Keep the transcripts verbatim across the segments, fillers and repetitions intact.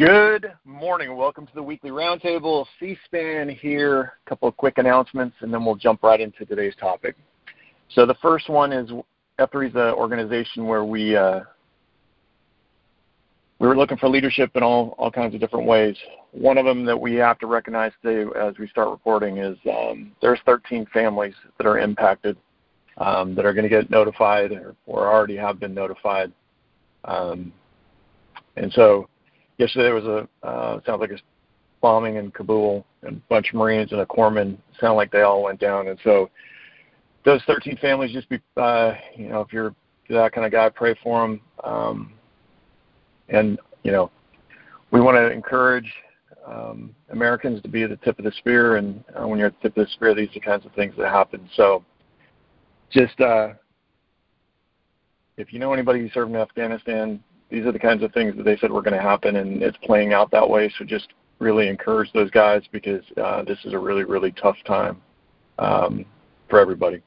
Good morning. Welcome to the Weekly Roundtable. C-SPAN here. A couple of quick announcements, and then we'll jump right into today's topic. So the first one is F three is an organization where we uh, we were looking for leadership in all, all kinds of different ways. One of them that we have to recognize today as we start reporting is um, there's thirteen families that are impacted um, that are going to get notified or, or already have been notified. Um, and so yesterday there was a, uh, sounds like a bombing in Kabul, and a bunch of Marines and a corpsman. Sound like they all went down. And so those thirteen families, just be, uh, you know, if you're that kind of guy, pray for them. Um, and, you know, we want to encourage um, Americans to be at the tip of the spear. And uh, when you're at the tip of the spear, these are the kinds of things that happen. So just uh, if you know anybody who served in Afghanistan, these are the kinds of things that they said were going to happen, and it's playing out that way. So just really encourage those guys, because uh, this is a really, really tough time um, for everybody.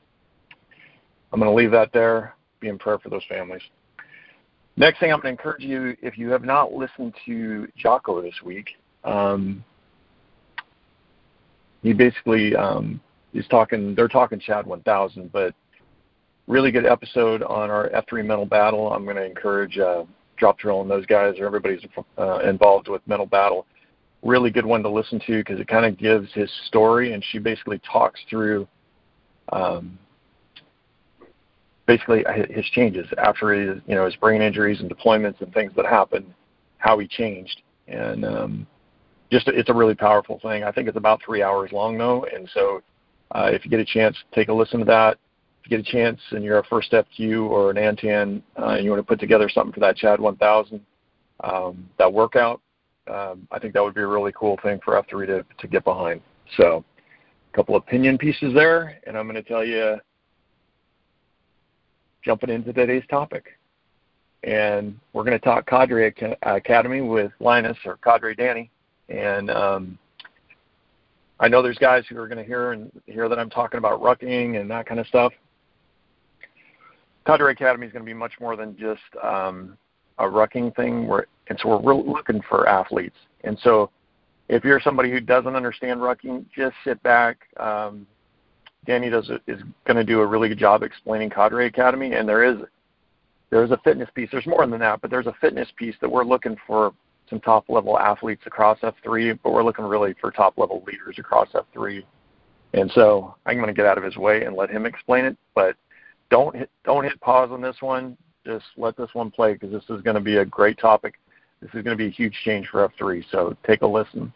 I'm going to leave that there. Be in prayer for those families. Next thing, I'm going to encourage you, if you have not listened to Jocko this week, um, he basically um, is talking, they're talking Chad one thousand, but really good episode on our F three mental battle. I'm going to encourage uh, Drop Drill and those guys, or everybody's uh, involved with mental battle. Really good one to listen to, because it kind of gives his story, and she basically talks through um, basically his changes after his, you know, his brain injuries and deployments and things that happened, how he changed. And um, just it's a really powerful thing. I think it's about three hours long, though, and so uh, if you get a chance, take a listen to that. If you get a chance and you're a first F Q or an ANTAN uh, and you want to put together something for that Chad one thousand, um, that workout, um, I think that would be a really cool thing for F three to, to get behind. So a couple opinion pieces there, and I'm going to tell you, jumping into today's topic. And we're going to talk Cadre Academy with Linus, or Cadre Danny, and um, I know there's guys who are going to hear and hear that I'm talking about rucking and that kind of stuff. Cadre Academy is going to be much more than just um, a rucking thing. We're, and so we're really looking for athletes. And so if you're somebody who doesn't understand rucking, just sit back. Um, Danny does a, is going to do a really good job explaining Cadre Academy, and there is there is a fitness piece. There's more than that, but there's a fitness piece that we're looking for. Some top-level athletes across F three, but we're looking really for top-level leaders across F three. And so I'm going to get out of his way and let him explain it, but don't hit, don't hit pause on this one. Just let this one play, because this is going to be a great topic. This is going to be a huge change for F three, so take a listen.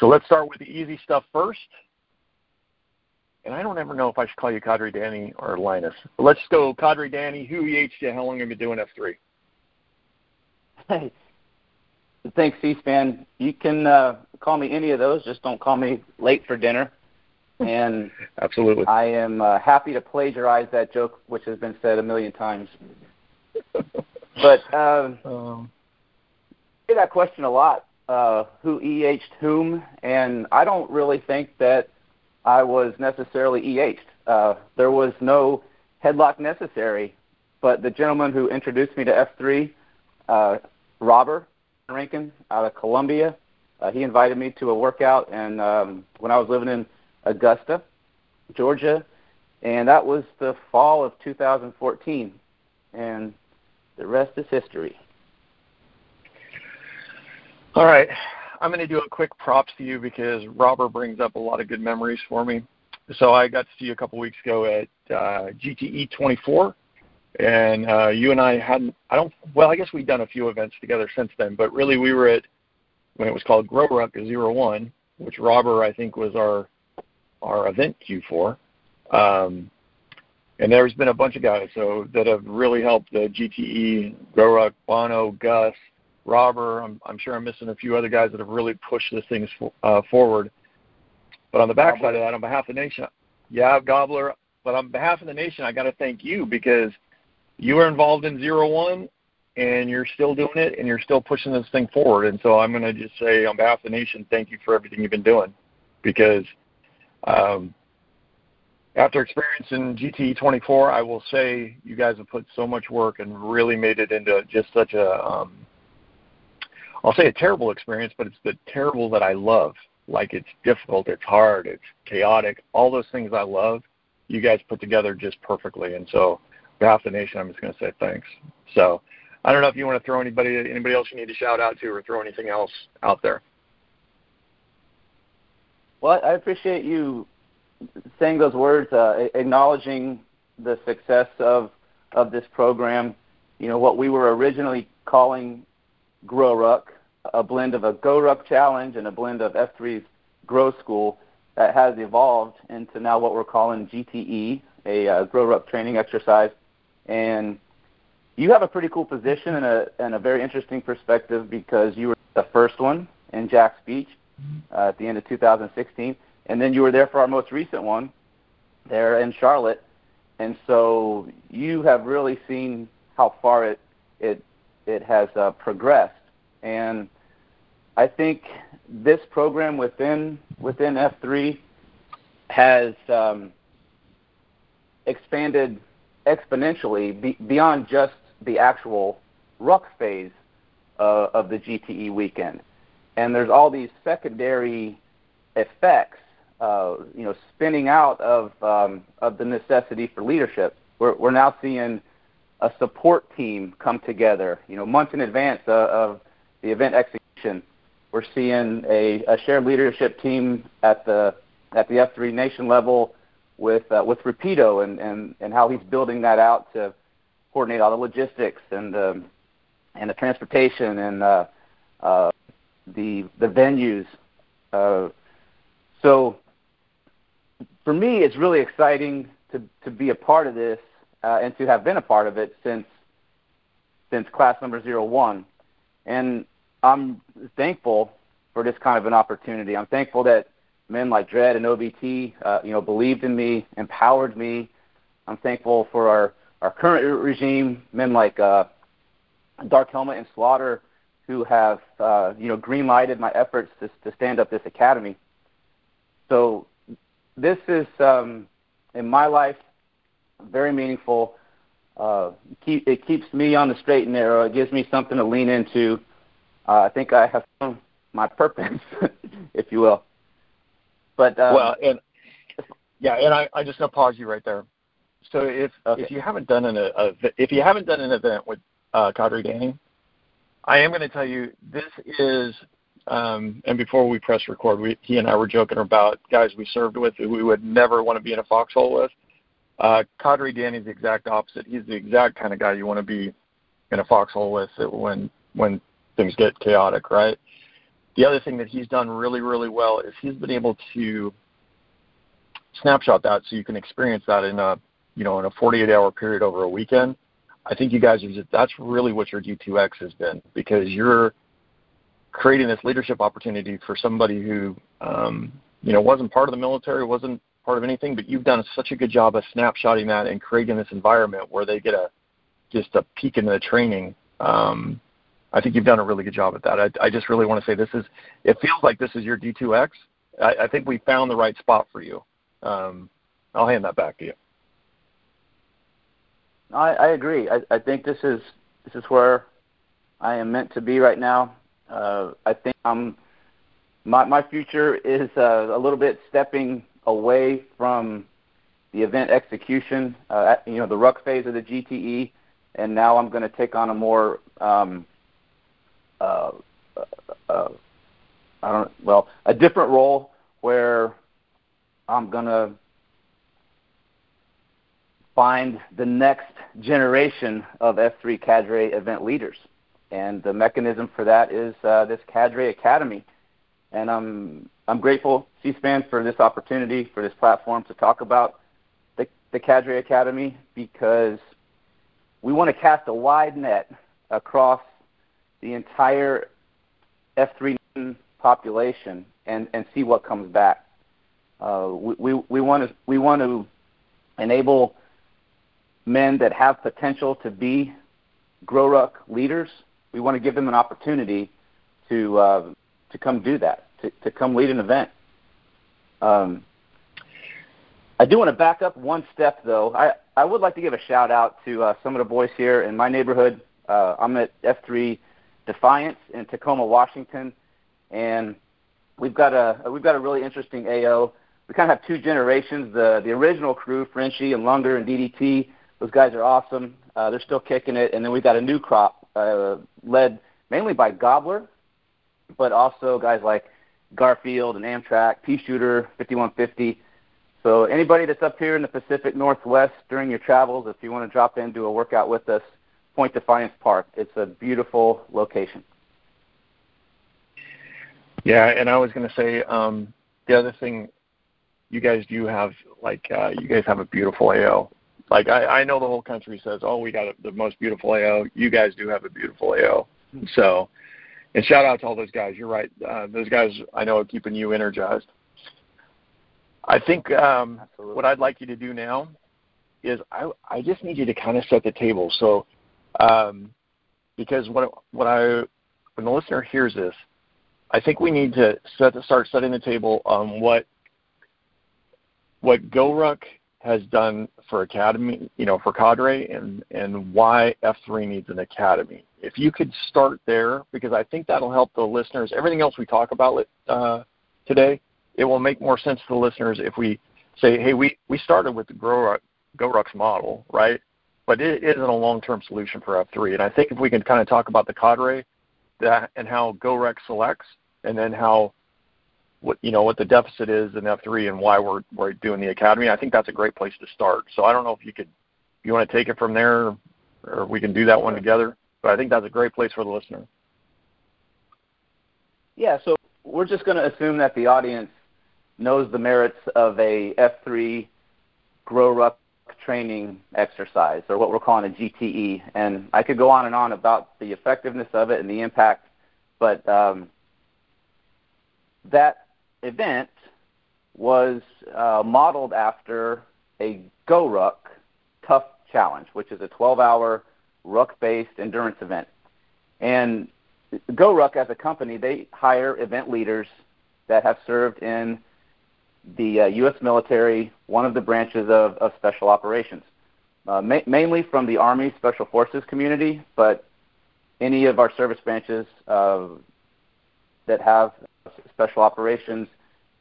So let's start with the easy stuff first. And I don't ever know if I should call you Cadre Danny or Linus. But let's go Cadre Danny. Who E H you? How long have you been doing F three? Hey. Thanks, C-SPAN. You can uh, call me any of those. Just don't call me late for dinner. And absolutely, I am uh, happy to plagiarize that joke, which has been said a million times. But um, um. I get that question a lot, uh, who E H'd whom, and I don't really think that I was necessarily E H'd. Uh, there was no headlock necessary, but the gentleman who introduced me to F three, uh, Robert Rankin out of Columbia. Uh, he invited me to a workout, and um, when I was living in Augusta, Georgia, and that was the fall of two thousand fourteen, and the rest is history. All right. I'm going to do a quick props to you, because Robert brings up a lot of good memories for me. So I got to see you a couple weeks ago at uh, G T E twenty-four. And uh, you and I hadn't, I don't, well, I guess we'd done a few events together since then, but really we were at, when it was called GORUCK oh one, which Robber, I think, was our our event queue for. Um, and there's been a bunch of guys so that have really helped the G T E, GORUCK, Bono, Gus, Robber. I'm, I'm sure I'm missing a few other guys that have really pushed this thing for, uh, forward. But on the backside of that, on behalf of the nation, yeah, Gobbler, but on behalf of the nation, I got to thank you, because you were involved in zero one, and you're still doing it, and you're still pushing this thing forward. And so I'm going to just say, on behalf of the nation, thank you for everything you've been doing. Because um, after experiencing G T E twenty-four, I will say you guys have put so much work and really made it into just such a um, I'll say a terrible experience, but it's the terrible that I love. Like, it's difficult, it's hard, it's chaotic. All those things I love, you guys put together just perfectly. And so on behalf of the nation, I'm just going to say thanks. So I don't know if you want to throw anybody, anybody else you need to shout out to or throw anything else out there. Well, I appreciate you saying those words, uh, acknowledging the success of of this program. You know, what we were originally calling GORUCK, a blend of a GORUCK challenge and a blend of F three's Grow School, that has evolved into now what we're calling G T E, a uh, GORUCK training exercise. And you have a pretty cool position and a, and a very interesting perspective, because you were the first one in Jack's Beach uh, at the end of two thousand sixteen, and then you were there for our most recent one there in Charlotte. And so you have really seen how far it it it has uh, progressed. And I think this program within within F three has um, expanded exponentially be, beyond just the actual ruck phase uh, of the G T E weekend. And there's all these secondary effects, uh, you know, spinning out of um, of the necessity for leadership. We're we're now seeing a support team come together, you know, months in advance uh, of the event execution. We're seeing a, a shared leadership team at the at the F three Nation level with uh, with Rapido and, and, and how he's building that out to coordinate all the logistics and um, and the transportation and uh, uh, the the venues. Uh, so for me, it's really exciting to to be a part of this uh, and to have been a part of it since since class number zero one. And I'm thankful for this kind of an opportunity. I'm thankful that men like Dredd and O B T, uh, you know, believed in me, empowered me. I'm thankful for our, our current regime, men like uh, Dark Helmet and Slaughter, who have, uh, you know, green-lighted my efforts to, to stand up this academy. So this is, um, in my life, very meaningful. Uh, keep, it keeps me on the straight and narrow. It gives me something to lean into. Uh, I think I have found my purpose, if you will. But um, well, and yeah, and I, I just gonna pause you right there. So if okay. if you haven't done an a, if you haven't done an event with uh, Cadre Danny, I am gonna tell you this is. Um, and before we press record, we, he and I were joking about guys we served with who we would never want to be in a foxhole with. Uh, Cadre Danny's the exact opposite. He's the exact kind of guy you want to be in a foxhole with when when things get chaotic, right? The other thing that he's done really, really well is he's been able to snapshot that so you can experience that in a you know in a forty-eight hour period over a weekend. I think you guys are just, that's really what your G two X has been, because you're creating this leadership opportunity for somebody who um, you know wasn't part of the military, wasn't part of anything, but you've done such a good job of snapshotting that and creating this environment where they get a just a peek into the training. Um, I think you've done a really good job at that. I, I just really want to say this is, it feels like this is your G two X. I, I think we found the right spot for you. Um, I'll hand that back to you. I, I agree. I, I think this is this is where I am meant to be right now. Uh, I think I'm, my my future is uh, a little bit stepping away from the event execution, uh, you know, the ruck phase of the G T E, and now I'm going to take on a more, um, uh, uh, I don't, well, a different role where I'm going to find the next generation of F three Cadre event leaders, and the mechanism for that is uh, this Cadre Academy, and I'm. I'm grateful, C-SPAN, for this opportunity, for this platform to talk about the, the Cadre Academy, because we want to cast a wide net across the entire F three population and, and see what comes back. Uh, we, we, we want to we want to enable men that have potential to be GORUCK leaders. We want to give them an opportunity to uh, to come do that. To, to come lead an event. Um, I do want to back up one step, though. I, I would like to give a shout-out to uh, some of the boys here in my neighborhood. Uh, I'm at F three Defiance in Tacoma, Washington, and we've got a we've got a really interesting A O. We kind of have two generations. The the original crew, Frenchie and Lunger and D D T, those guys are awesome. Uh, they're still kicking it. And then we've got a new crop uh, led mainly by Gobbler, but also guys like Garfield and Amtrak, Peashooter, fifty-one fifty. So anybody that's up here in the Pacific Northwest during your travels, if you want to drop in, do a workout with us, Point Defiance Park. It's a beautiful location. Yeah, and I was going to say um, the other thing, you guys do have, like, uh, you guys have a beautiful A O. Like, I, I know the whole country says, oh, we got the most beautiful A O. You guys do have a beautiful A O. So, and shout out to all those guys. You're right. Uh, those guys, I know, are keeping you energized. I think um, what I'd like you to do now is I, I just need you to kind of set the table. So, um, because what what I when the listener hears this, I think we need to set start setting the table on what what GORUCK has done for academy, you know, for Cadre, and, and why F three needs an academy. If you could start there, because I think that'll help the listeners. Everything else we talk about uh, today, it will make more sense to the listeners if we say, hey, we, we started with the GORUCK, GORUCK's model, right? But it isn't a long-term solution for F three. And I think if we can kind of talk about the Cadre that, and how GORUCK selects, and then how what you know what the deficit is in F three and why we're we're doing the academy. I think that's a great place to start. So I don't know if you could, you want to take it from there, or we can do that one together. But I think that's a great place for the listener. Yeah. So we're just going to assume that the audience knows the merits of a F three GORUCK training exercise, or what we're calling a G T E. And I could go on and on about the effectiveness of it and the impact, but um, that event was uh, modeled after a GORUCK Tough Challenge, which is a twelve-hour ruck-based endurance event. And GORUCK, as a company, they hire event leaders that have served in the uh, U S military, one of the branches of, of special operations, uh, ma- mainly from the Army Special Forces community, but any of our service branches uh, that have special operations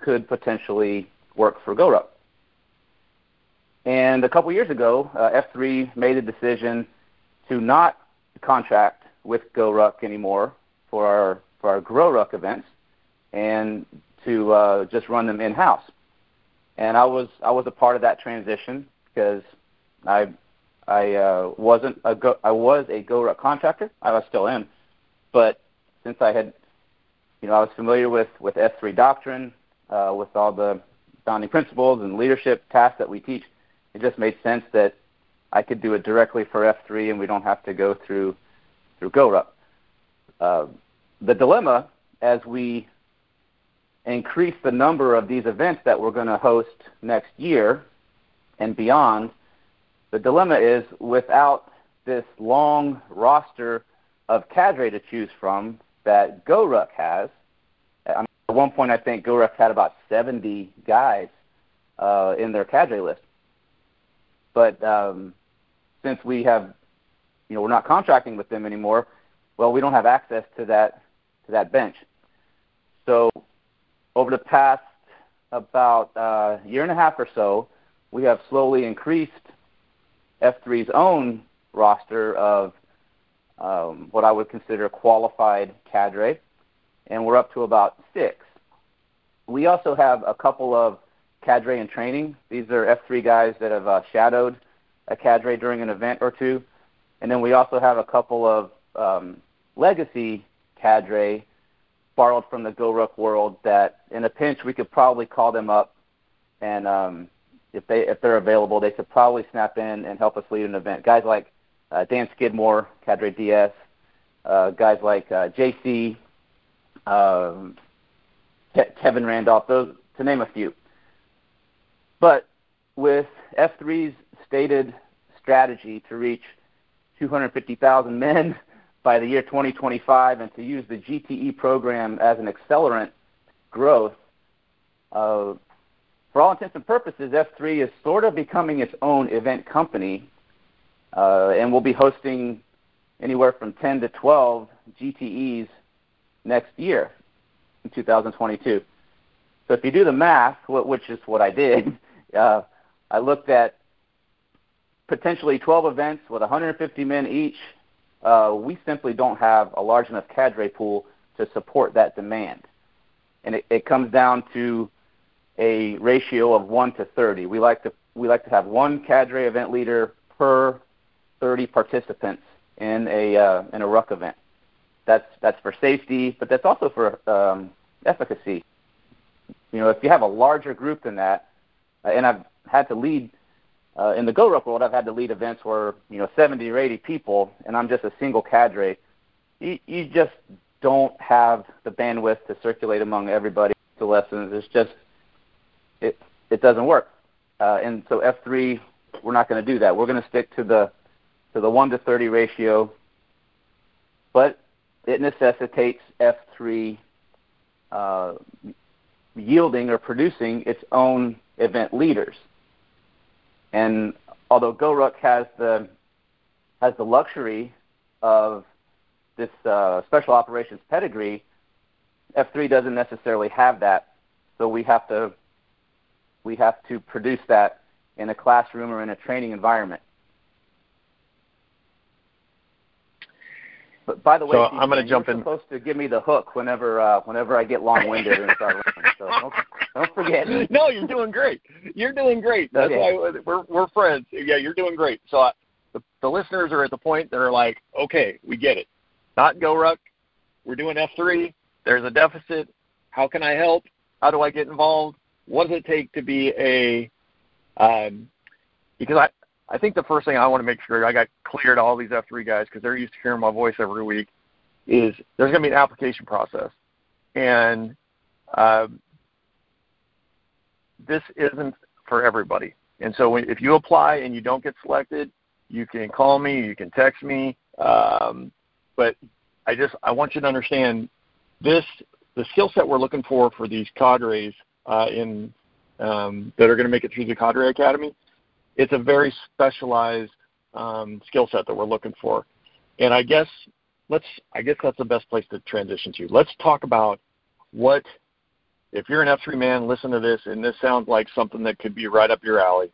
could potentially work for GORUCK. And a couple years ago, uh, F three made a decision to not contract with GORUCK anymore for our for our GORUCK events, and to uh, just run them in house. And I was I was a part of that transition because I I uh, wasn't a Go, I was a GORUCK contractor. I was still in, but since I had You know, I was familiar with, with F three doctrine, uh, with all the founding principles and leadership tasks that we teach. It just made sense that I could do it directly for F three, and we don't have to go through through GORUCK. Uh, the dilemma as we increase the number of these events that we're going to host next year and beyond, the dilemma is without this long roster of cadre to choose from that GORUCK has. I mean, at one point, I think GORUCK had about seventy guys uh, in their cadre list. But um, since we have, you know, we're not contracting with them anymore, well, we don't have access to that to that bench. So over the past about a uh, year and a half or so, we have slowly increased F three's own roster of Um, what I would consider qualified cadre, and we're up to about six. We also have a couple of cadre in training. These are F three guys that have uh, shadowed a cadre during an event or two, and then we also have a couple of um, legacy cadre borrowed from the GORUCK world that, in a pinch, we could probably call them up, and um, if they if they're available, they could probably snap in and help us lead an event. Guys like Uh, Dan Skidmore, Cadre D S, uh, guys like uh, J C, um, Ke- Kevin Randolph, those to name a few. But with F three's stated strategy to reach two hundred fifty thousand men by the year twenty twenty-five and to use the G T E program as an accelerant growth, uh, for all intents and purposes, F three is sort of becoming its own event company. Uh, and we'll be hosting anywhere from ten to twelve G T Es next year in two thousand twenty-two. So if you do the math, which is what I did, uh, I looked at potentially twelve events with one hundred fifty men each. Uh, we simply don't have a large enough cadre pool to support that demand. And it, it comes down to a ratio of one to thirty. We like to we like to have one cadre event leader per thirty participants in a uh, in a ruck event. That's that's for safety, but that's also for um, efficacy. You know, if you have a larger group than that, and I've had to lead uh, in the GORUCK world, I've had to lead events where you know seventy or eighty people, and I'm just a single cadre. You, you just don't have the bandwidth to circulate among everybody to lessons. It's just it it doesn't work. Uh, and so F three, we're not going to do that. We're going to stick to the to the one to thirty ratio, but it necessitates F three uh, yielding or producing its own event leaders. And although GORUCK has the has the luxury of this uh, special operations pedigree, F three doesn't necessarily have that. So we have to we have to produce that in a classroom or in a training environment. But by the way, so T J, I'm going to jump in. You're supposed to give me the hook whenever uh, whenever I get long-winded and start laughing. So don't, don't forget. No, you're doing great. You're doing great. That's okay. Why we're we're friends. Yeah, you're doing great. So I, the the listeners are at the point that are like, okay, we get it. Not GORUCK. We're doing F three. There's a deficit. How can I help? How do I get involved? What does it take to be a um, – because I, I think the first thing I want to make sure I got clear to all these F three guys, because they're used to hearing my voice every week, is there's going to be an application process. And um, this isn't for everybody. And so when, if you apply and you don't get selected, you can call me, you can text me, um, but I just I want you to understand this the skill set we're looking for for these cadres uh, in um, that are going to make it through the Cadre Academy. It's a very specialized um, skill set that we're looking for, and I guess let's I guess that's the best place to transition to. Let's talk about what if you're an F three man, listen to this, and this sounds like something that could be right up your alley.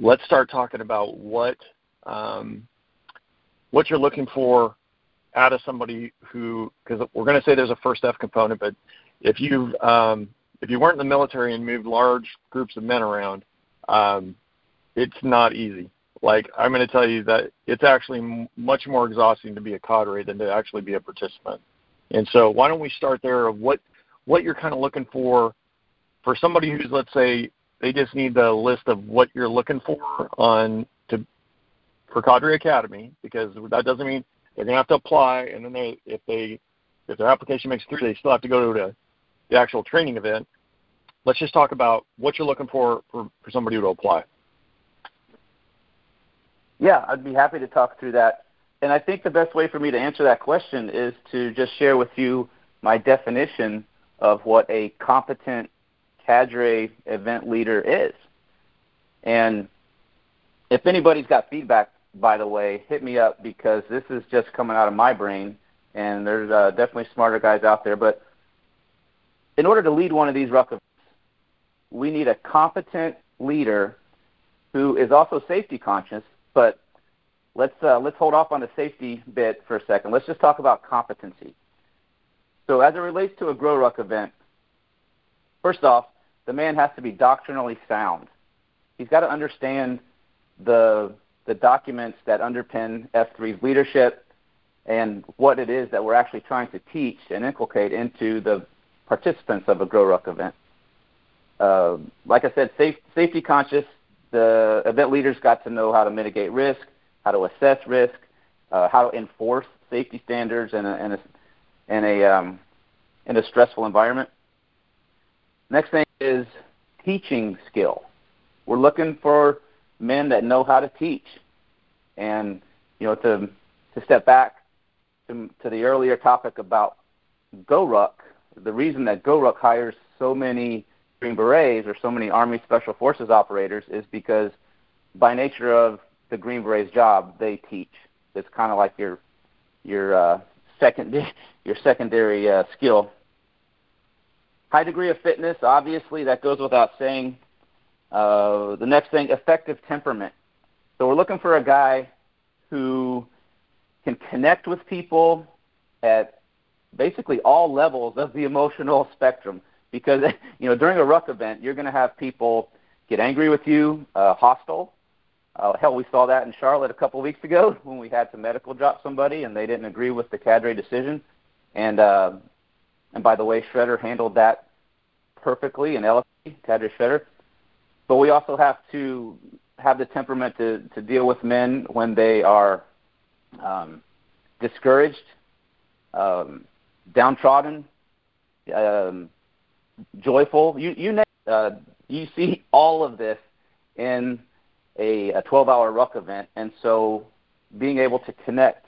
Let's start talking about what um, what you're looking for out of somebody who, because we're going to say there's a first F component, but if you um, if you weren't in the military and moved large groups of men around, um, it's not easy. Like, I'm going to tell you that it's actually m- much more exhausting to be a cadre than to actually be a participant. And so why don't we start there of what, what you're kind of looking for for somebody who's, let's say, they just need the list of what you're looking for on to for Cadre Academy, because that doesn't mean they're going to have to apply, and then they, if they, if their application makes it through, they still have to go to the, the actual training event. Let's just talk about what you're looking for for, for somebody to apply. Yeah, I'd be happy to talk through that. And I think the best way for me to answer that question is to just share with you my definition of what a competent cadre event leader is. And if anybody's got feedback, by the way, hit me up, because this is just coming out of my brain, and there's uh, definitely smarter guys out there. But in order to lead one of these ruck events, we need a competent leader who is also safety conscious. But let's uh, let's hold off on the safety bit for a second. Let's just talk about competency. So as it relates to a GORUCK event, first off, the man has to be doctrinally sound. He's got to understand the the documents that underpin F three's leadership and what it is that we're actually trying to teach and inculcate into the participants of a GORUCK event. Uh, like I said, safe, safety conscious. The event leaders got to know how to mitigate risk, how to assess risk, uh, how to enforce safety standards in a in a in a, um, in a stressful environment. Next thing is teaching skill. We're looking for men that know how to teach, and you know to to step back to, to the earlier topic about GORUCK. The reason that GORUCK hires so many Green Berets or so many Army Special Forces operators is because by nature of the Green Berets job, they teach. It's kind of like your your uh, second your secondary uh, skill. High degree of fitness, obviously, that goes without saying. Uh, the next thing, effective temperament. So we're looking for a guy who can connect with people at basically all levels of the emotional spectrum, because you know during a ruck event, you're going to have people get angry with you, uh, hostile. Uh, hell, we saw that in Charlotte a couple weeks ago when we had to medical drop somebody and they didn't agree with the cadre decision. And uh, and by the way, Shredder handled that perfectly and eloquently, Cadre Shredder. But we also have to have the temperament to, to deal with men when they are um, discouraged, um, downtrodden, um, joyful. You you, uh, you see all of this in a twelve-hour ruck event, and so being able to connect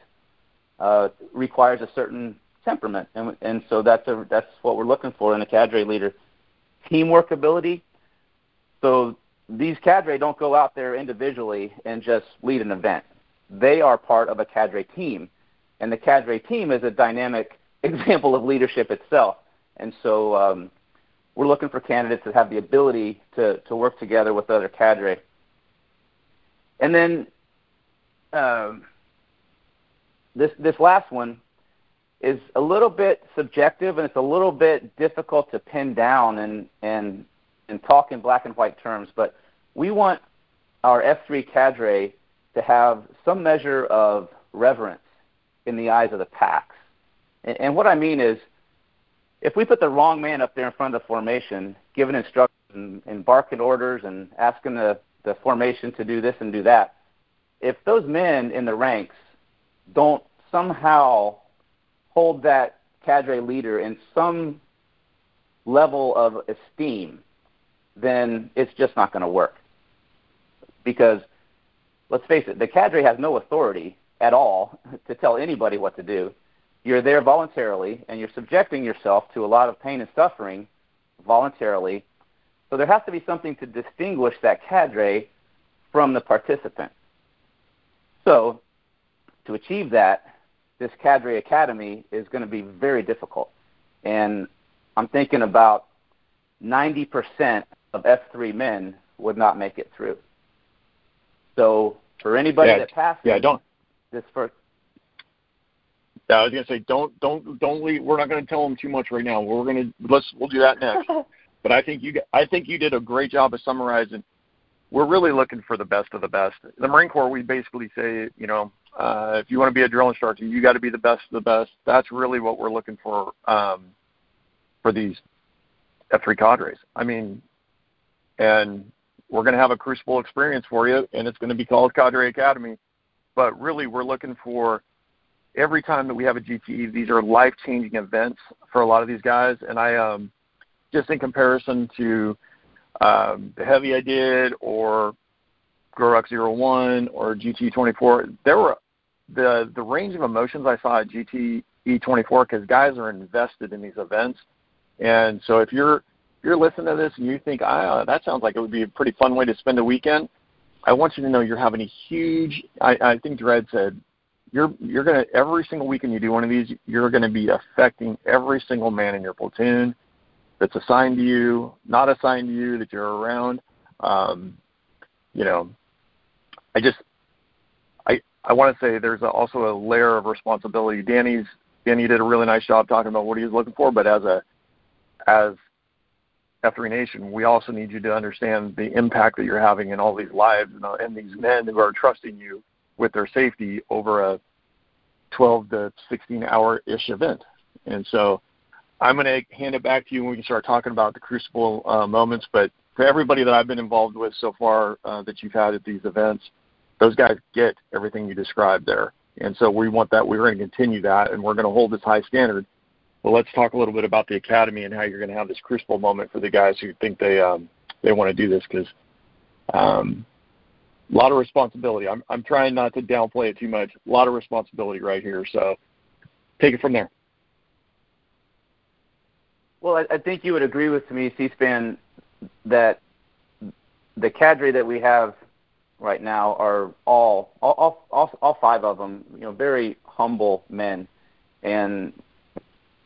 uh, requires a certain temperament, and, and so that's a, that's what we're looking for in a cadre leader. Teamwork ability. So these cadre don't go out there individually and just lead an event. They are part of a cadre team, and the cadre team is a dynamic example of leadership itself. And so um, we're looking for candidates that have the ability to, to work together with other cadre. And then um, this this last one is a little bit subjective, and it's a little bit difficult to pin down and, and, and talk in black and white terms. But we want our F three cadre to have some measure of reverence in the eyes of the packs. And, and what I mean is, if we put the wrong man up there in front of the formation, giving instructions and, and barking orders and asking the the formation to do this and do that, if those men in the ranks don't somehow hold that cadre leader in some level of esteem, then it's just not going to work. Because, let's face it, the cadre has no authority at all to tell anybody what to do. You're there voluntarily, and you're subjecting yourself to a lot of pain and suffering voluntarily. So there has to be something to distinguish that cadre from the participant. So to achieve that, this Cadre Academy is going to be very difficult. And I'm thinking about ninety percent of F three men would not make it through. So for anybody yeah, that passes yeah, don't, this first... I was going to say, don't, don't, don't leave. We're not going to tell them too much right now. We're going to, let's, we'll do that next. But I think you I think you did a great job of summarizing. We're really looking for the best of the best. The Marine Corps, we basically say, you know, uh, if you want to be a drill instructor, you got to be the best of the best. That's really what we're looking for um, for these F three cadres. I mean, and we're going to have a crucible experience for you, and it's going to be called Cadre Academy. But really, we're looking for every time that we have a G T E, these are life-changing events for a lot of these guys. And I um. Just in comparison to um, the Heavy I did, or GORUCK zero one, or G T E twenty-four, there were the the range of emotions I saw at G T E twenty-four, because guys are invested in these events. And so if you're you're listening to this and you think, ah, that sounds like it would be a pretty fun way to spend a weekend, I want you to know you're having a huge. I, I think Dredd said you're you're gonna every single weekend you do one of these, you're gonna be affecting every single man in your platoon that's assigned to you, not assigned to you, that you're around. Um, you know, I just, I I want to say there's a, also a layer of responsibility. Danny's Danny did a really nice job talking about what he was looking for, but as a as F three Nation, we also need you to understand the impact that you're having in all these lives and, uh, and these men who are trusting you with their safety over a twelve to sixteen hour ish event. And so I'm going to hand it back to you when we can start talking about the crucible uh, moments. But for everybody that I've been involved with so far uh, that you've had at these events, those guys get everything you described there. And so we want that. We're going to continue that, and we're going to hold this high standard. Well, let's talk a little bit about the academy and how you're going to have this crucible moment for the guys who think they um, they want to do this, because um, a lot of responsibility. I'm, I'm trying not to downplay it too much. A lot of responsibility right here. So take it from there. Well, I, I think you would agree with me, C-SPAN, that the cadre that we have right now are all, all, all, all five of them, you know, very humble men. And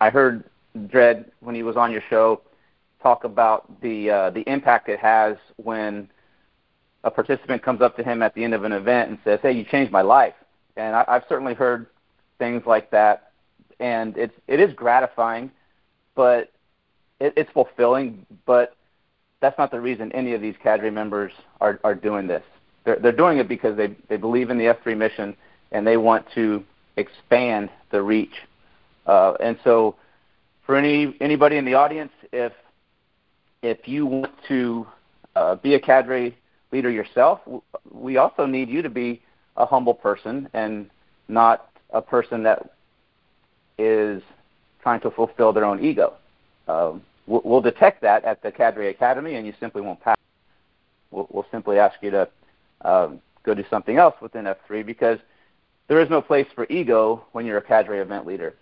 I heard Dredd, when he was on your show, talk about the uh, the impact it has when a participant comes up to him at the end of an event and says, hey, you changed my life. And I, I've certainly heard things like that. And it's, it is gratifying, but it, it's fulfilling. But that's not the reason any of these cadre members are, are doing this. They're, they're doing it because they, they believe in the F three mission and they want to expand the reach. Uh, and so for any anybody in the audience, if if you want to uh, be a cadre leader yourself, we also need you to be a humble person and not a person that is trying to fulfill their own ego. Uh, we'll, we'll detect that at the Cadre Academy, and you simply won't pass. We'll, we'll simply ask you to uh, go do something else within F three, because there is no place for ego when you're a cadre event leader.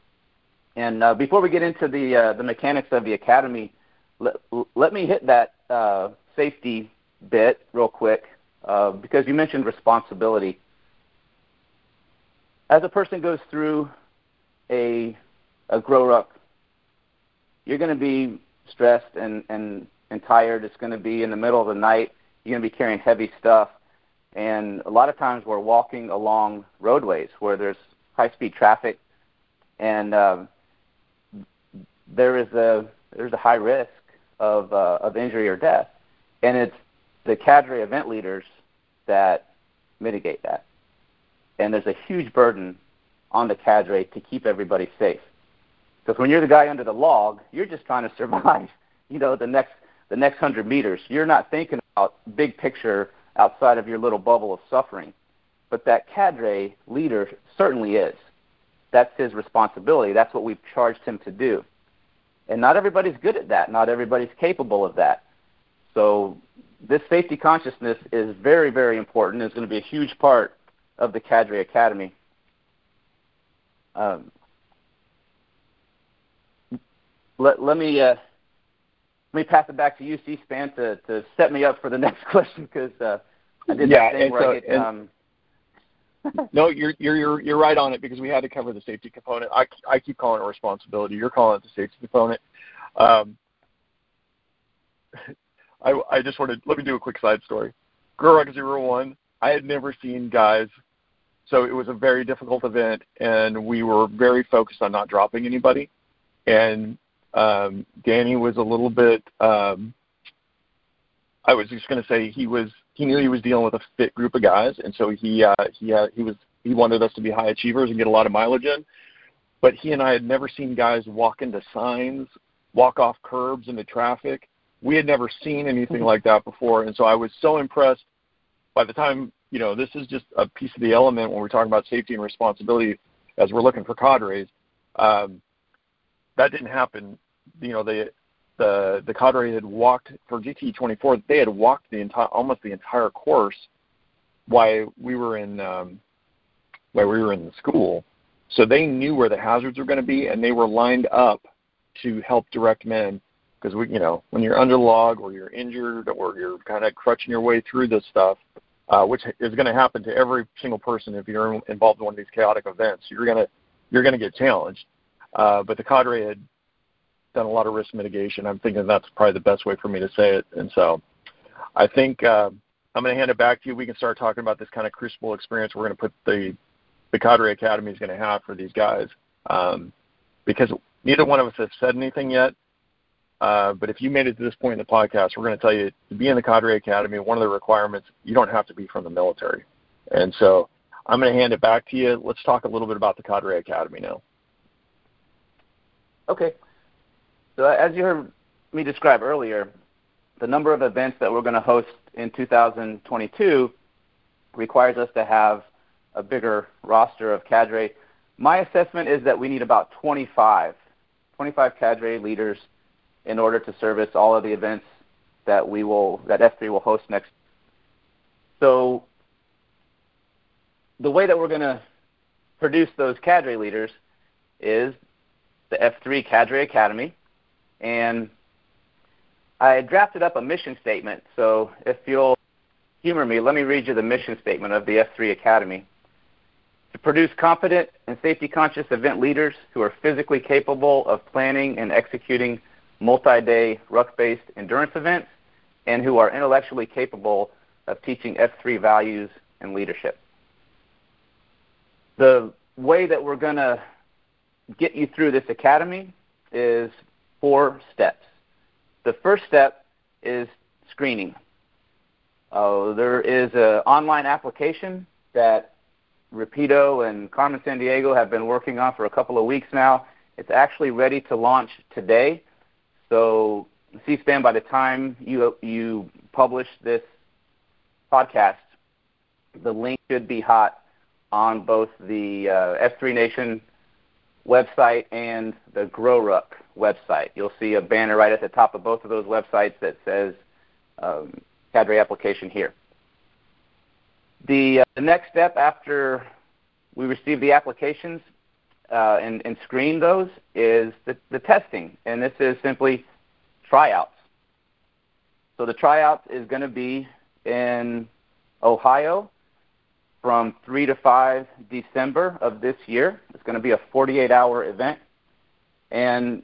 And uh, before we get into the uh, the mechanics of the academy, let, let me hit that uh, safety bit real quick, uh, because you mentioned responsibility. As a person goes through a, a GORUCK, you're going to be stressed and, and, and tired. It's going to be in the middle of the night. You're going to be carrying heavy stuff. And a lot of times we're walking along roadways where there's high-speed traffic, and uh, there is a, there's a high risk of, uh, of injury or death. And it's the cadre event leaders that mitigate that. And there's a huge burden on the cadre to keep everybody safe. Because when you're the guy under the log, you're just trying to survive, you know, the next the next hundred meters. You're not thinking about big picture outside of your little bubble of suffering. But that cadre leader certainly is. That's his responsibility. That's what we've charged him to do. And not everybody's good at that. Not everybody's capable of that. So this safety consciousness is very, very important. It's going to be a huge part of the Cadre Academy. Um, let, let me uh, let me pass it back to you, C-SPAN, to, to set me up for the next question, because uh, I did yeah, that thing where so, I get... Um... no, you're, you're, you're right on it, because we had to cover the safety component. I, I keep calling it responsibility. You're calling it the safety component. Um, I, I just wanted to let me do a quick side story. GORUCK zero one, I had never seen guys, so it was a very difficult event, and we were very focused on not dropping anybody. And um, Danny was a little bit, um, I was just going to say he was, he knew he was dealing with a fit group of guys, and so he uh, he uh, he was he wanted us to be high achievers and get a lot of mileage in. But he and I had never seen guys walk into signs, walk off curbs into traffic. We had never seen anything like that before, and so I was so impressed. By the time, you know, this is just a piece of the element when we're talking about safety and responsibility as we're looking for cadres. Um, that didn't happen. You know, they, the the cadre had walked, for G T E twenty-four, they had walked the entire, almost the entire course while we were in um, while we were in the school. So they knew where the hazards were going to be, and they were lined up to help direct men. Because we, you know, when you're under log or you're injured or you're kind of crutching your way through this stuff, uh, which is going to happen to every single person if you're in, involved in one of these chaotic events, you're gonna you're gonna get challenged. Uh, but the cadre had done a lot of risk mitigation. I'm thinking that's probably the best way for me to say it. And so, I think uh, I'm going to hand it back to you. We can start talking about this kind of crucible experience we're going to put the the cadre academy is going to have for these guys, um, because neither one of us has said anything yet. Uh, but if you made it to this point in the podcast, we're going to tell you to be in the Cadre Academy, one of the requirements, you don't have to be from the military. And so I'm going to hand it back to you. Let's talk a little bit about the Cadre Academy now. Okay. So as you heard me describe earlier, the number of events that we're going to host in two thousand twenty-two requires us to have a bigger roster of cadre. My assessment is that we need about twenty-five cadre leaders in order to service all of the events that we will, that F three will host next. So the way that we're going to produce those cadre leaders is the F three Cadre Academy, and I drafted up a mission statement. So if you'll humor me, let me read you the mission statement of the F three Academy. to produce competent and safety-conscious event leaders who are physically capable of planning and executing multi-day ruck-based endurance events and who are intellectually capable of teaching F three values and leadership. The way that we're going to get you through this academy is four steps. The first step is screening. Uh, there is an online application that Rapido and Carmen San Diego have been working on for a couple of weeks now. It's actually ready to launch today. So C-SPAN, by the time you, you publish this podcast, the link should be hot on both the uh, F three Nation website and the GORUCK website. You'll see a banner right at the top of both of those websites that says um, Cadre Application Here. The, uh, the next step after we receive the applications uh, and, and screen those is the, the testing, and this is simply tryouts. So the tryout is going to be in Ohio from three to five December of this year. It's going to be a forty-eight hour event, and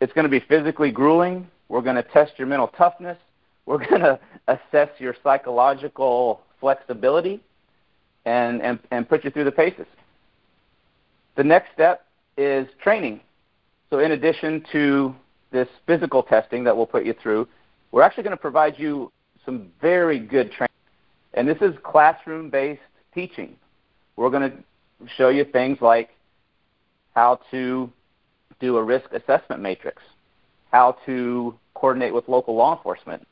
it's going to be physically grueling. We're going to test your mental toughness. We're going to assess your psychological flexibility and, and, and put you through the paces. The next step is training. So in addition to this physical testing that we'll put you through, we're actually going to provide you some very good training. And this is classroom-based teaching. We're going to show you things like how to do a risk assessment matrix, how to coordinate with local law enforcement,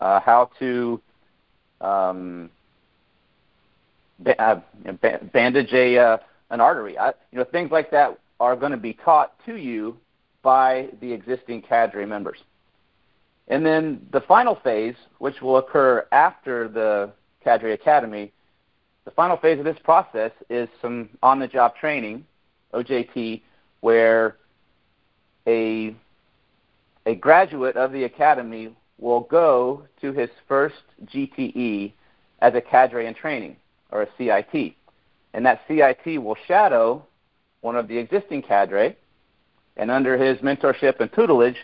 uh, how to um, ba- uh, ba- bandage a, uh, an artery. I, you know, things like that are going to be taught to you by the existing cadre members. And then the final phase, which will occur after the Cadre Academy, the final phase of this process is some on-the-job training, O J T, where a, a graduate of the academy will go to his first G T E as a cadre in training, or a C I T. And that C I T will shadow one of the existing cadre, and under his mentorship and tutelage,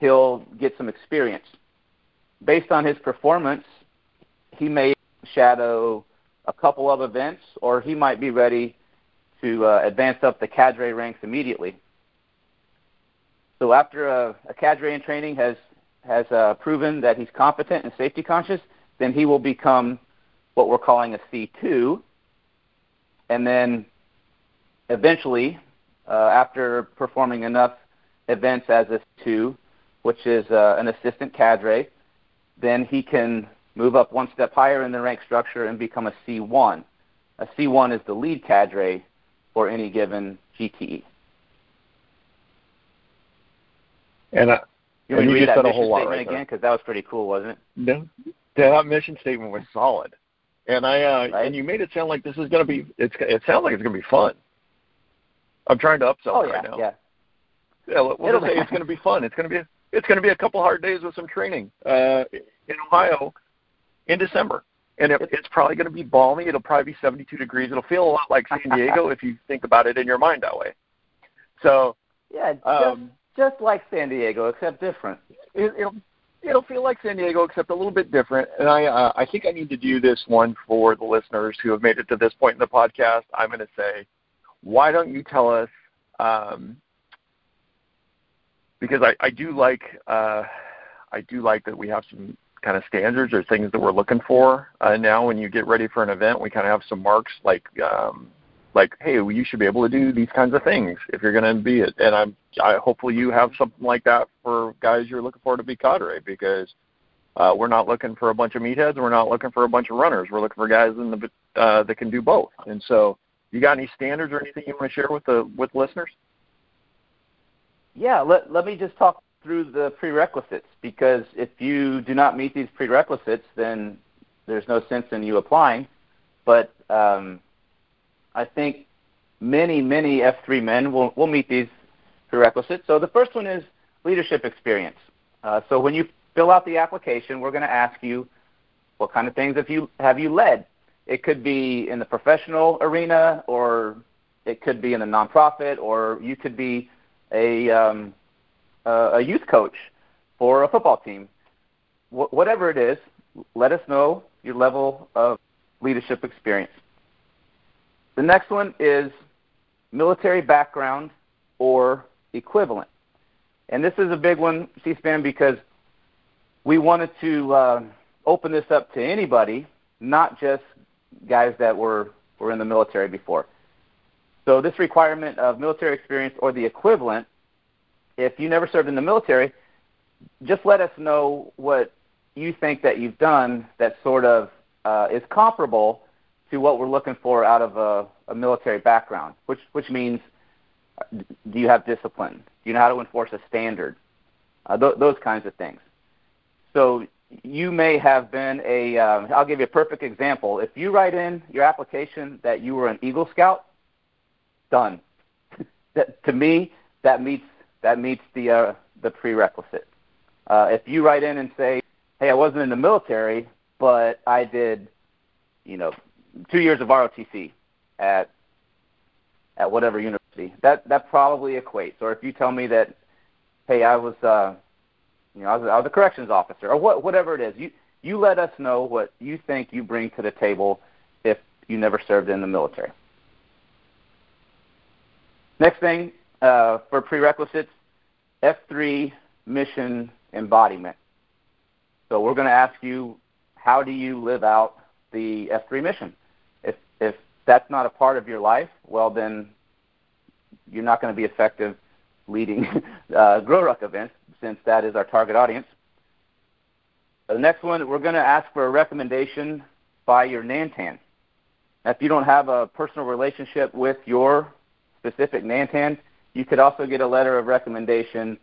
he'll get some experience. Based on his performance, he may shadow a couple of events, or he might be ready to uh, advance up the cadre ranks immediately. So after a, a cadre in training has, has uh, proven that he's competent and safety conscious, then he will become what we're calling a C two. And then eventually, uh, after performing enough events as a C two, which is uh, an assistant cadre, then he can move up one step higher in the rank structure and become a C one. A C one is the lead cadre for any given G T E. And, I, you and you just said a whole lot right there. Because that was pretty cool, wasn't it? No, that mission statement was solid. And I uh, right? and you made it sound like this is going to be. It's it sounds like it's going to be fun. I'm trying to upsell oh, it right yeah, now. Yeah. Yeah, we'll just say it's going to be fun. It's going to be it's going to be a couple hard days with some training uh, in Ohio in December, and it, it's probably going to be balmy. It'll probably be seventy-two degrees. It'll feel a lot like San Diego if you think about it in your mind that way. So yeah, just, um, just like San Diego, except different. It, it'll it'll feel like San Diego, except a little bit different. And I uh, I think I need to do this one for the listeners who have made it to this point in the podcast. I'm going to say, why don't you tell us? Um, Because I, I do like uh, I do like that we have some kind of standards or things that we're looking for uh, now. When you get ready for an event, we kind of have some marks like um, like hey, well, you should be able to do these kinds of things if you're going to be it. And I'm I, hopefully you have something like that for guys you're looking for to be cadre, because uh, we're not looking for a bunch of meatheads. We're not looking for a bunch of runners. We're looking for guys in the uh, that can do both. And so, you got any standards or anything you want to share with the with listeners? Yeah, let, let me just talk through the prerequisites, because if you do not meet these prerequisites, then there's no sense in you applying. But um, I think many, many F three men will, will meet these prerequisites. So the first one is leadership experience. Uh, so when you fill out the application, we're going to ask you what kind of things have you, have you led. It could be in the professional arena, or it could be in the nonprofit, or you could be a, um, a youth coach for a football team. Wh- whatever it is, let us know your level of leadership experience. The next one is military background or equivalent. And this is a big one, C-SPAN, because we wanted to uh, open this up to anybody, not just guys that were, were in the military before. So this requirement of military experience or the equivalent, if you never served in the military, just let us know what you think that you've done that sort of uh, is comparable to what we're looking for out of a, a military background, which which means, do you have discipline? Do you know how to enforce a standard? Uh, th- those kinds of things. So you may have been a, um, I'll give you a perfect example. If you write in your application that you were an Eagle Scout, done. That, to me, that meets that meets the uh, the prerequisite. Uh, if you write in and say, hey, I wasn't in the military, but I did, you know, two years of R O T C at at whatever university, that that probably equates. Or if you tell me that, hey, I was, uh, you know, I was, I was a corrections officer, or what, whatever it is, you you let us know what you think you bring to the table if you never served in the military. Next thing uh, for prerequisites, F three mission embodiment. So we're going to ask you, how do you live out the F three mission? If if that's not a part of your life, well then you're not going to be effective leading uh, GORUCK events, since that is our target audience. The next one, we're going to ask for a recommendation by your Nantan. Now, if you don't have a personal relationship with your specific Nantan, you could also get a letter of recommendation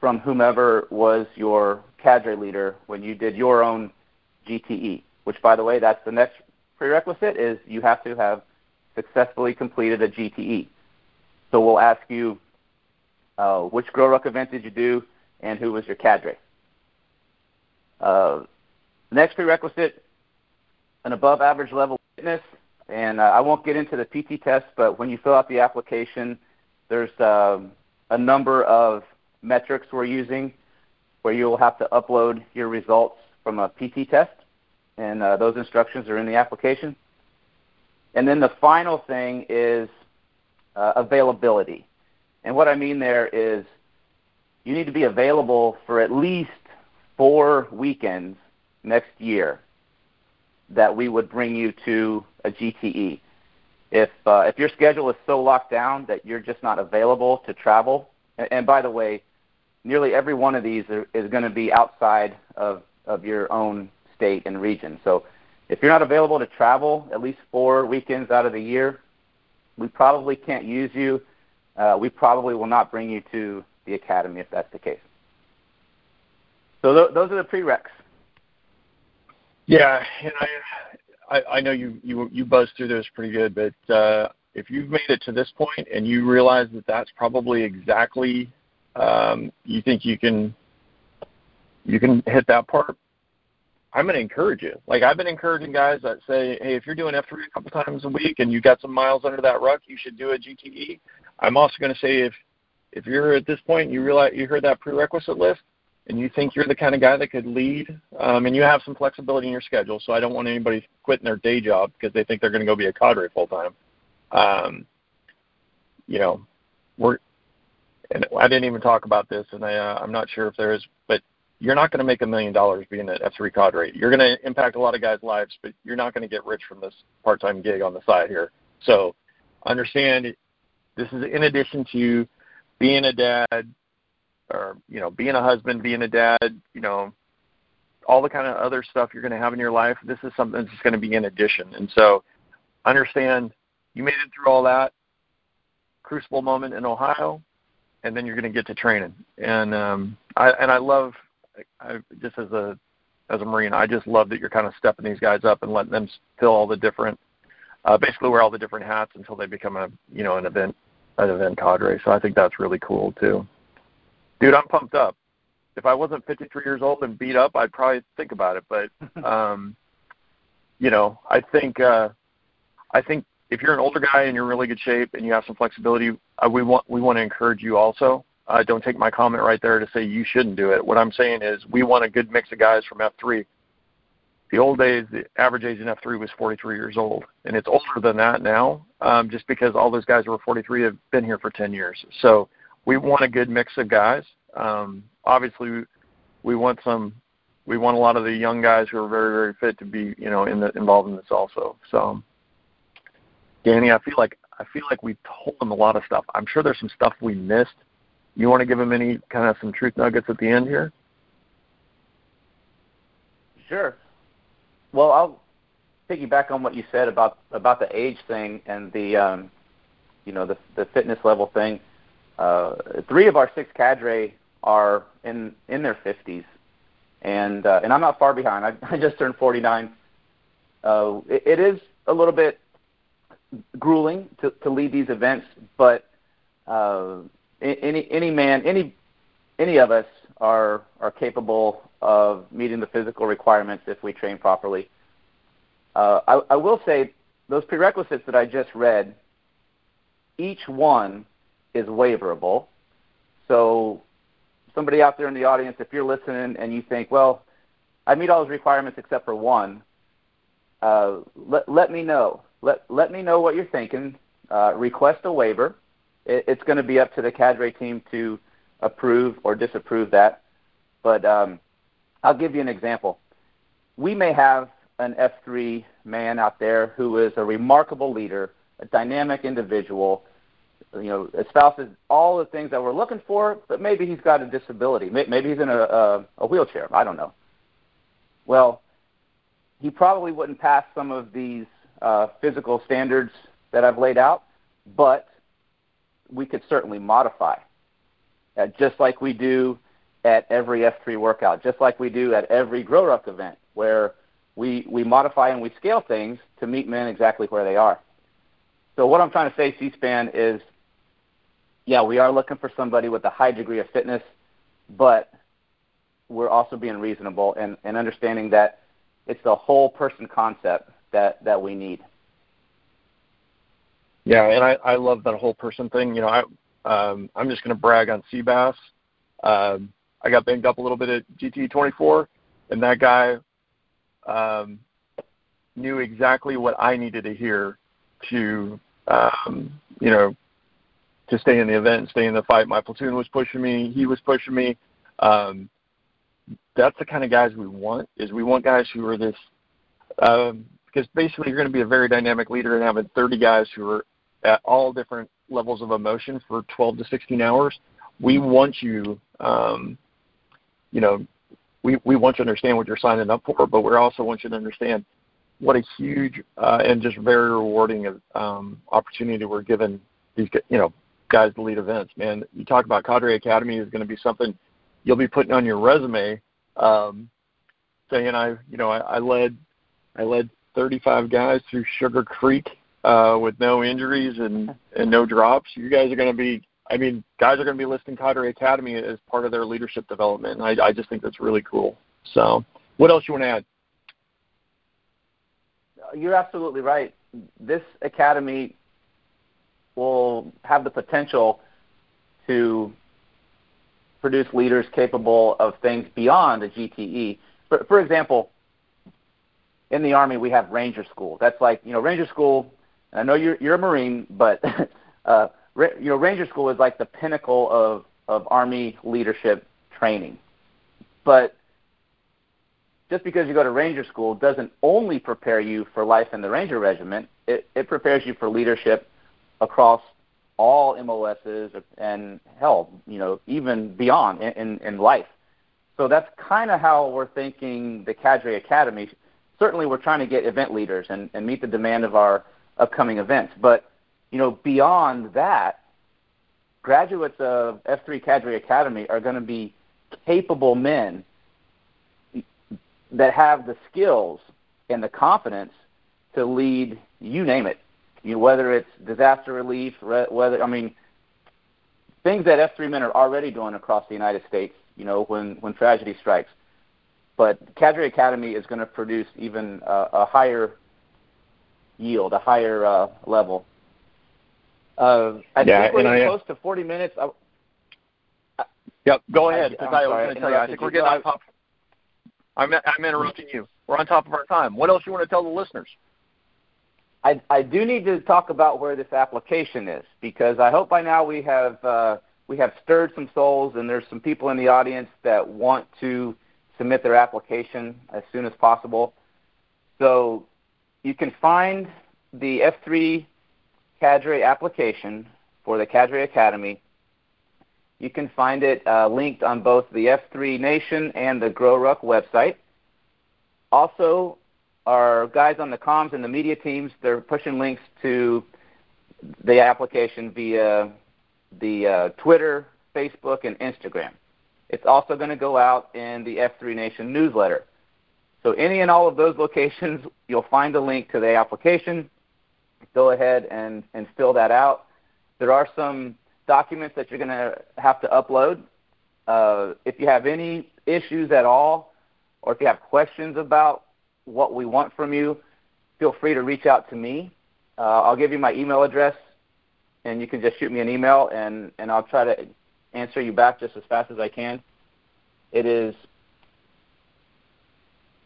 from whomever was your cadre leader when you did your own G T E, which, by the way, that's the next prerequisite, is you have to have successfully completed a G T E. So we'll ask you, uh, which GORUCK event did you do, and who was your cadre? Uh, next prerequisite, an above-average level fitness. And uh, I won't get into the P T test, but when you fill out the application, there's um, a number of metrics we're using where you'll have to upload your results from a P T test, and uh, those instructions are in the application. And then the final thing is uh, availability. And what I mean there is you need to be available for at least four weekends next year that we would bring you to a G T E. If uh, if your schedule is so locked down that you're just not available to travel, and, and by the way, nearly every one of these are, is going to be outside of, of your own state and region. So if you're not available to travel at least four weekends out of the year, we probably can't use you. Uh, we probably will not bring you to the academy if that's the case. So th- those are the prereqs. Yeah, and I, I, I know you, you you buzzed through those pretty good, but uh, if you've made it to this point and you realize that that's probably exactly um, you think you can you can hit that part, I'm gonna encourage you. Like I've been encouraging guys that say, hey, if you're doing F three a couple times a week and you got some miles under that ruck, you should do a G T E. I'm also gonna say if if you're at this point and you realize you heard that prerequisite list, and you think you're the kind of guy that could lead, um, and you have some flexibility in your schedule, so I don't want anybody quitting their day job because they think they're going to go be a cadre full-time. Um, you know, we're, and I didn't even talk about this, and I, uh, I'm not sure if there is, but you're not going to make a million dollars being an F three cadre. You're going to impact a lot of guys' lives, but you're not going to get rich from this part-time gig on the side here. So understand this is in addition to being a dad, or, you know, being a husband, being a dad, you know, all the kind of other stuff you're going to have in your life. This is something that's going to be in addition. And so understand you made it through all that crucible moment in Ohio, and then you're going to get to training. And um, I and I love, I, just as a as a Marine, I just love that you're kind of stepping these guys up and letting them fill all the different, uh, basically wear all the different hats until they become a, you know, an event, an event cadre. So I think that's really cool too. Dude, I'm pumped up. If I wasn't fifty-three years old and beat up, I'd probably think about it. But um, you know, I think uh, I think if you're an older guy and you're in really good shape and you have some flexibility, uh, we want we want to encourage you also. Uh, don't take my comment right there to say you shouldn't do it. What I'm saying is we want a good mix of guys from F three. The old days, the average age in F three was forty-three years old, and it's older than that now um, just because all those guys who were forty-three have been here for ten years. So we want a good mix of guys. Um, obviously, we want some – we want a lot of the young guys who are very, very fit to be, you know, in the, involved in this also. So, Danny, I feel like I feel like we told them a lot of stuff. I'm sure there's some stuff we missed. You want to give them any kind of some truth nuggets at the end here? Sure. Well, I'll piggyback on what you said about about the age thing and the, um, you know, the the fitness level thing. Uh, three of our six cadre are in in their fifties. And uh, and I'm not far behind. I, I just turned forty-nine. Uh, it, it is a little bit grueling to, to lead these events, but uh, any any man, any any of us are are capable of meeting the physical requirements if we train properly. Uh, I, I will say those prerequisites that I just read, each one is waiverable. So somebody out there in the audience, if you're listening and you think, well, I meet all those requirements except for one, uh, let, let me know. Let let me know what you're thinking. Uh, request a waiver. It, it's going to be up to the cadre team to approve or disapprove that. But um, I'll give you an example. We may have an F three man out there who is a remarkable leader, a dynamic individual, you know, espouses all the things that we're looking for, but maybe he's got a disability. Maybe he's in a, a, a wheelchair. I don't know. Well, he probably wouldn't pass some of these uh, physical standards that I've laid out, but we could certainly modify, uh, just like we do at every F three workout, just like we do at every GORUCK event, where we, we modify and we scale things to meet men exactly where they are. So what I'm trying to say, C-SPAN, is, yeah, we are looking for somebody with a high degree of fitness, but we're also being reasonable and, and understanding that it's the whole person concept that, that we need. Yeah, and I, I love that whole person thing. You know, I, um, I'm just going to brag on CBass. Um, I got banged up a little bit at G T E twenty-four, and that guy um, knew exactly what I needed to hear to, um, you know, to stay in the event, stay in the fight. My platoon was pushing me. He was pushing me. Um, that's the kind of guys we want, is we want guys who are this, um, because basically you're going to be a very dynamic leader and having thirty guys who are at all different levels of emotion for twelve to sixteen hours. We want you, um, you know, we, we want you to understand what you're signing up for, but we also want you to understand what a huge uh, and just very rewarding um, opportunity we're given these, you know, guys to lead events. Man, you talk about Cadre Academy is going to be something you'll be putting on your resume, um, saying I, you know, I, I led, I led thirty-five guys through Sugar Creek uh, with no injuries and, and no drops. You guys are going to be, I mean, guys are going to be listing Cadre Academy as part of their leadership development. And I, I just think that's really cool. So, what else you want to add? You're absolutely right. This academy will have the potential to produce leaders capable of things beyond a G T E. For, for example, in the Army, we have Ranger School. That's like, you know, Ranger School, and I know you're, you're a Marine, but, uh, you know, Ranger School is like the pinnacle of, of Army leadership training. But just because you go to Ranger School doesn't only prepare you for life in the Ranger Regiment. It, it prepares you for leadership across all M O S's and, hell, you know, even beyond in, in life. So that's kind of how we're thinking the Cadre Academy. Certainly we're trying to get event leaders and, and meet the demand of our upcoming events. But, you know, beyond that, graduates of F three Cadre Academy are going to be capable men that have the skills and the confidence to lead, you name it, you know, whether it's disaster relief, whether, I mean, things that F three men are already doing across the United States, you know, when, when tragedy strikes. But Cadre Academy is going to produce even uh, a higher yield, a higher uh, level. Uh, I yeah, think we're getting close to forty minutes. I, I, yep, go ahead. I, I was going to tell you, I think we're getting on top. I'm, I'm interrupting you. We're on top of our time. What else you want to tell the listeners? I, I do need to talk about where this application is, because I hope by now we have uh, we have stirred some souls, and there's some people in the audience that want to submit their application as soon as possible. So you can find the F three Cadre application for the Cadre Academy. You can find it uh, linked on both the F three Nation and the GORUCK website. Also, our guys on the comms and the media teams, they're pushing links to the application via the uh, Twitter, Facebook, and Instagram. It's also going to go out in the F three Nation newsletter. So any and all of those locations, you'll find a link to the application. Go ahead and, and fill that out. There are some documents that you're going to have to upload. Uh, if you have any issues at all, or if you have questions about what we want from you, feel free to reach out to me. Uh, I'll give you my email address, and you can just shoot me an email, and, and I'll try to answer you back just as fast as I can. It is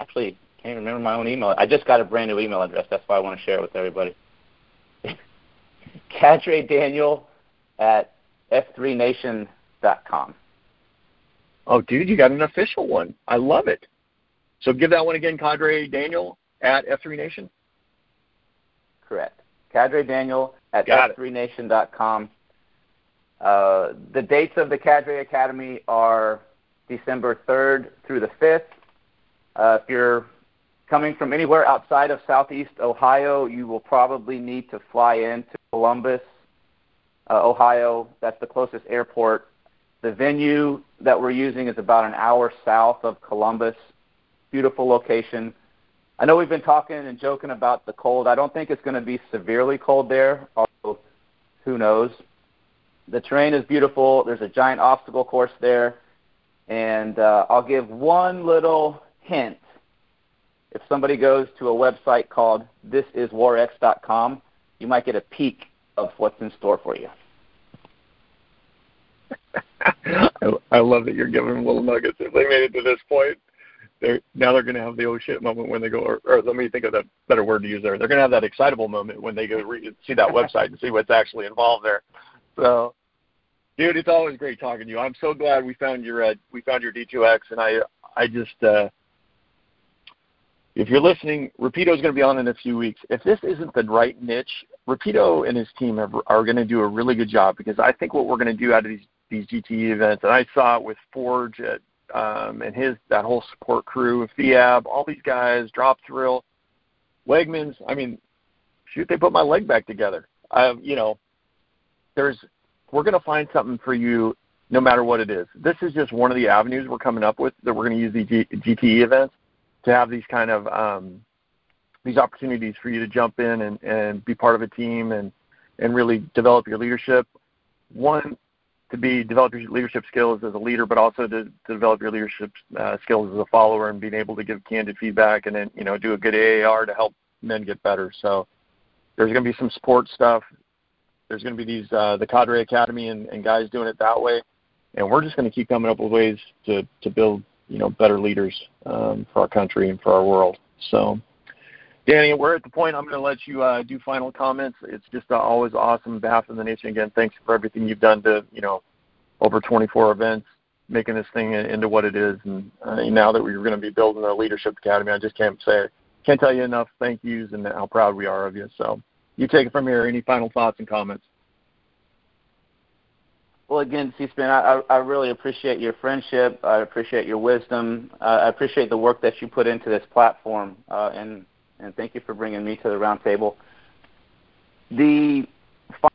actually, I can't remember my own email. I just got a brand new email address. That's why I want to share it with everybody. Cadredaniel at f three nation dot com. Oh, dude, you got an official one. I love it. So give that one again, Cadredaniel at f three nation? Correct. Cadredaniel at f three nation dot com. Uh, the dates of the Cadre Academy are December third through the fifth. Uh, if you're coming from anywhere outside of Southeast Ohio, you will probably need to fly into Columbus, uh, Ohio. That's the closest airport. The venue that we're using is about an hour south of Columbus. Beautiful location. I know we've been talking and joking about the cold. I don't think it's going to be severely cold there, although who knows. The terrain is beautiful. There's a giant obstacle course there. And uh, I'll give one little hint. If somebody goes to a website called this is war x dot com, you might get a peek of what's in store for you. I, I love that you're giving them little nuggets. If they made it to this point, they're, now they're going to have the oh shit moment when they go, or, or let me think of a better word to use there. They're going to have that excitable moment when they go re- see that website and see what's actually involved there. So, dude, it's always great talking to you. I'm so glad we found your uh, we found your D two X, and I I just uh, if you're listening, Rapido is going to be on in a few weeks. If this isn't the right niche, Rapido and his team have, are going to do a really good job, because I think what we're going to do out of these these G T E events, and I saw it with Forge at, um, and his that whole support crew, Fiab, all these guys, Drop Thrill, Wegmans. I mean, shoot, they put my leg back together. I, you know. There's, we're going to find something for you no matter what it is. This is just one of the avenues we're coming up with that we're going to use the G- GTE events to have these kind of um, these opportunities for you to jump in and, and be part of a team and, and really develop your leadership. One, to be develop your leadership skills as a leader, but also to, to develop your leadership uh, skills as a follower and being able to give candid feedback and then, you know, do a good A A R to help men get better. So there's going to be some support stuff. There's going to be these uh, the Cadre Academy and, and guys doing it that way, and we're just going to keep coming up with ways to, to build, you know, better leaders um, for our country and for our world. So, Danny, we're at the point I'm going to let you uh, do final comments. It's just uh, always awesome. On behalf of the nation, again, thanks for everything you've done to, you know, over twenty-four events, making this thing into what it is. And uh, now that we're going to be building a leadership academy, I just can't say can't tell you enough thank yous and how proud we are of you. So. You take it from here. Any final thoughts and comments? Well, again, C-SPAN, I, I really appreciate your friendship. I appreciate your wisdom. Uh, I appreciate the work that you put into this platform, uh, and and thank you for bringing me to the roundtable. The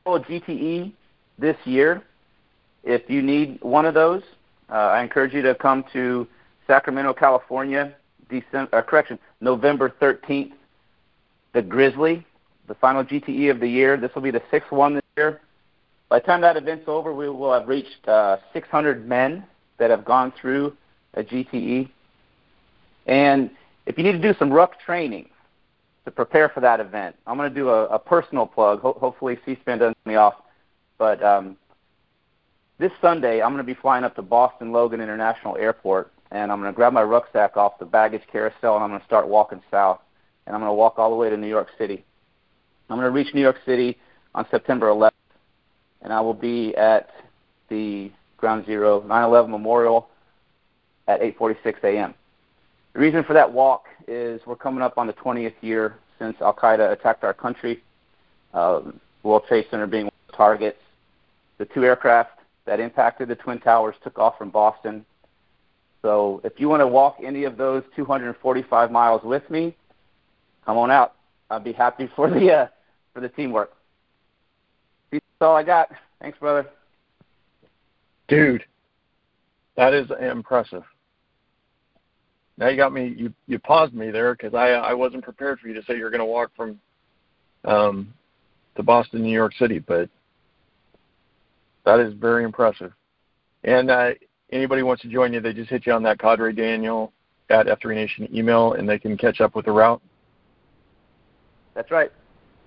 final G T E this year, if you need one of those, uh, I encourage you to come to Sacramento, California, December, uh, correction, November thirteenth, the Grizzly. The final G T E of the year. This will be the sixth one this year. By the time that event's over, we will have reached uh, six hundred men that have gone through a G T E. And if you need to do some ruck training to prepare for that event, I'm going to do a, a personal plug. Ho- hopefully C-SPAN doesn't let me off. But um, this Sunday, I'm going to be flying up to Boston Logan International Airport, and I'm going to grab my rucksack off the baggage carousel, and I'm going to start walking south. And I'm going to walk all the way to New York City. I'm going to reach New York City on September eleventh, and I will be at the Ground Zero nine eleven Memorial at eight forty-six a.m. The reason for that walk is we're coming up on the twentieth year since al-Qaeda attacked our country, uh, World Trade Center being one of the targets. The two aircraft that impacted the Twin Towers took off from Boston. So if you want to walk any of those two hundred forty-five miles with me, come on out. I'll be happy for the uh, for the teamwork. That's all I got. Thanks, brother. Dude, that is impressive. Now you got me. You, you paused me there because I I wasn't prepared for you to say you're going to walk from um, to Boston, New York City, but that is very impressive. And uh, anybody who wants to join you, they just hit you on that Cadredaniel at F three Nation email, and they can catch up with the route. That's right.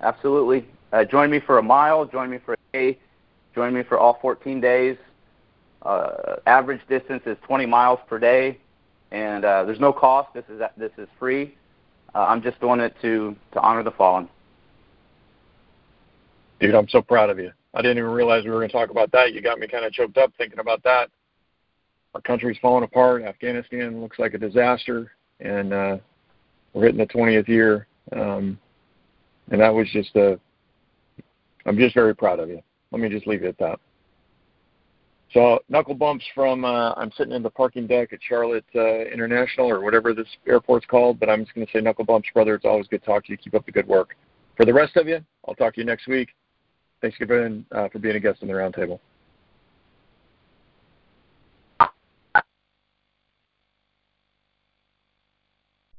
Absolutely. Uh, join me for a mile. Join me for a day. Join me for all fourteen days. Uh, average distance is twenty miles per day, and uh, there's no cost. This is this is free. Uh, I'm just doing it to, to honor the fallen. Dude, I'm so proud of you. I didn't even realize we were going to talk about that. You got me kind of choked up thinking about that. Our country's falling apart. Afghanistan looks like a disaster, and uh, we're hitting the twentieth year. Um, and that was just a – I'm just very proud of you. Let me just leave it at that. So knuckle bumps from uh, I'm sitting in the parking deck at Charlotte uh, International or whatever this airport's called, but I'm just going to say knuckle bumps, brother. It's always good to talk to you. Keep up the good work. For the rest of you, I'll talk to you next week. Thanks again uh, for being a guest on the roundtable.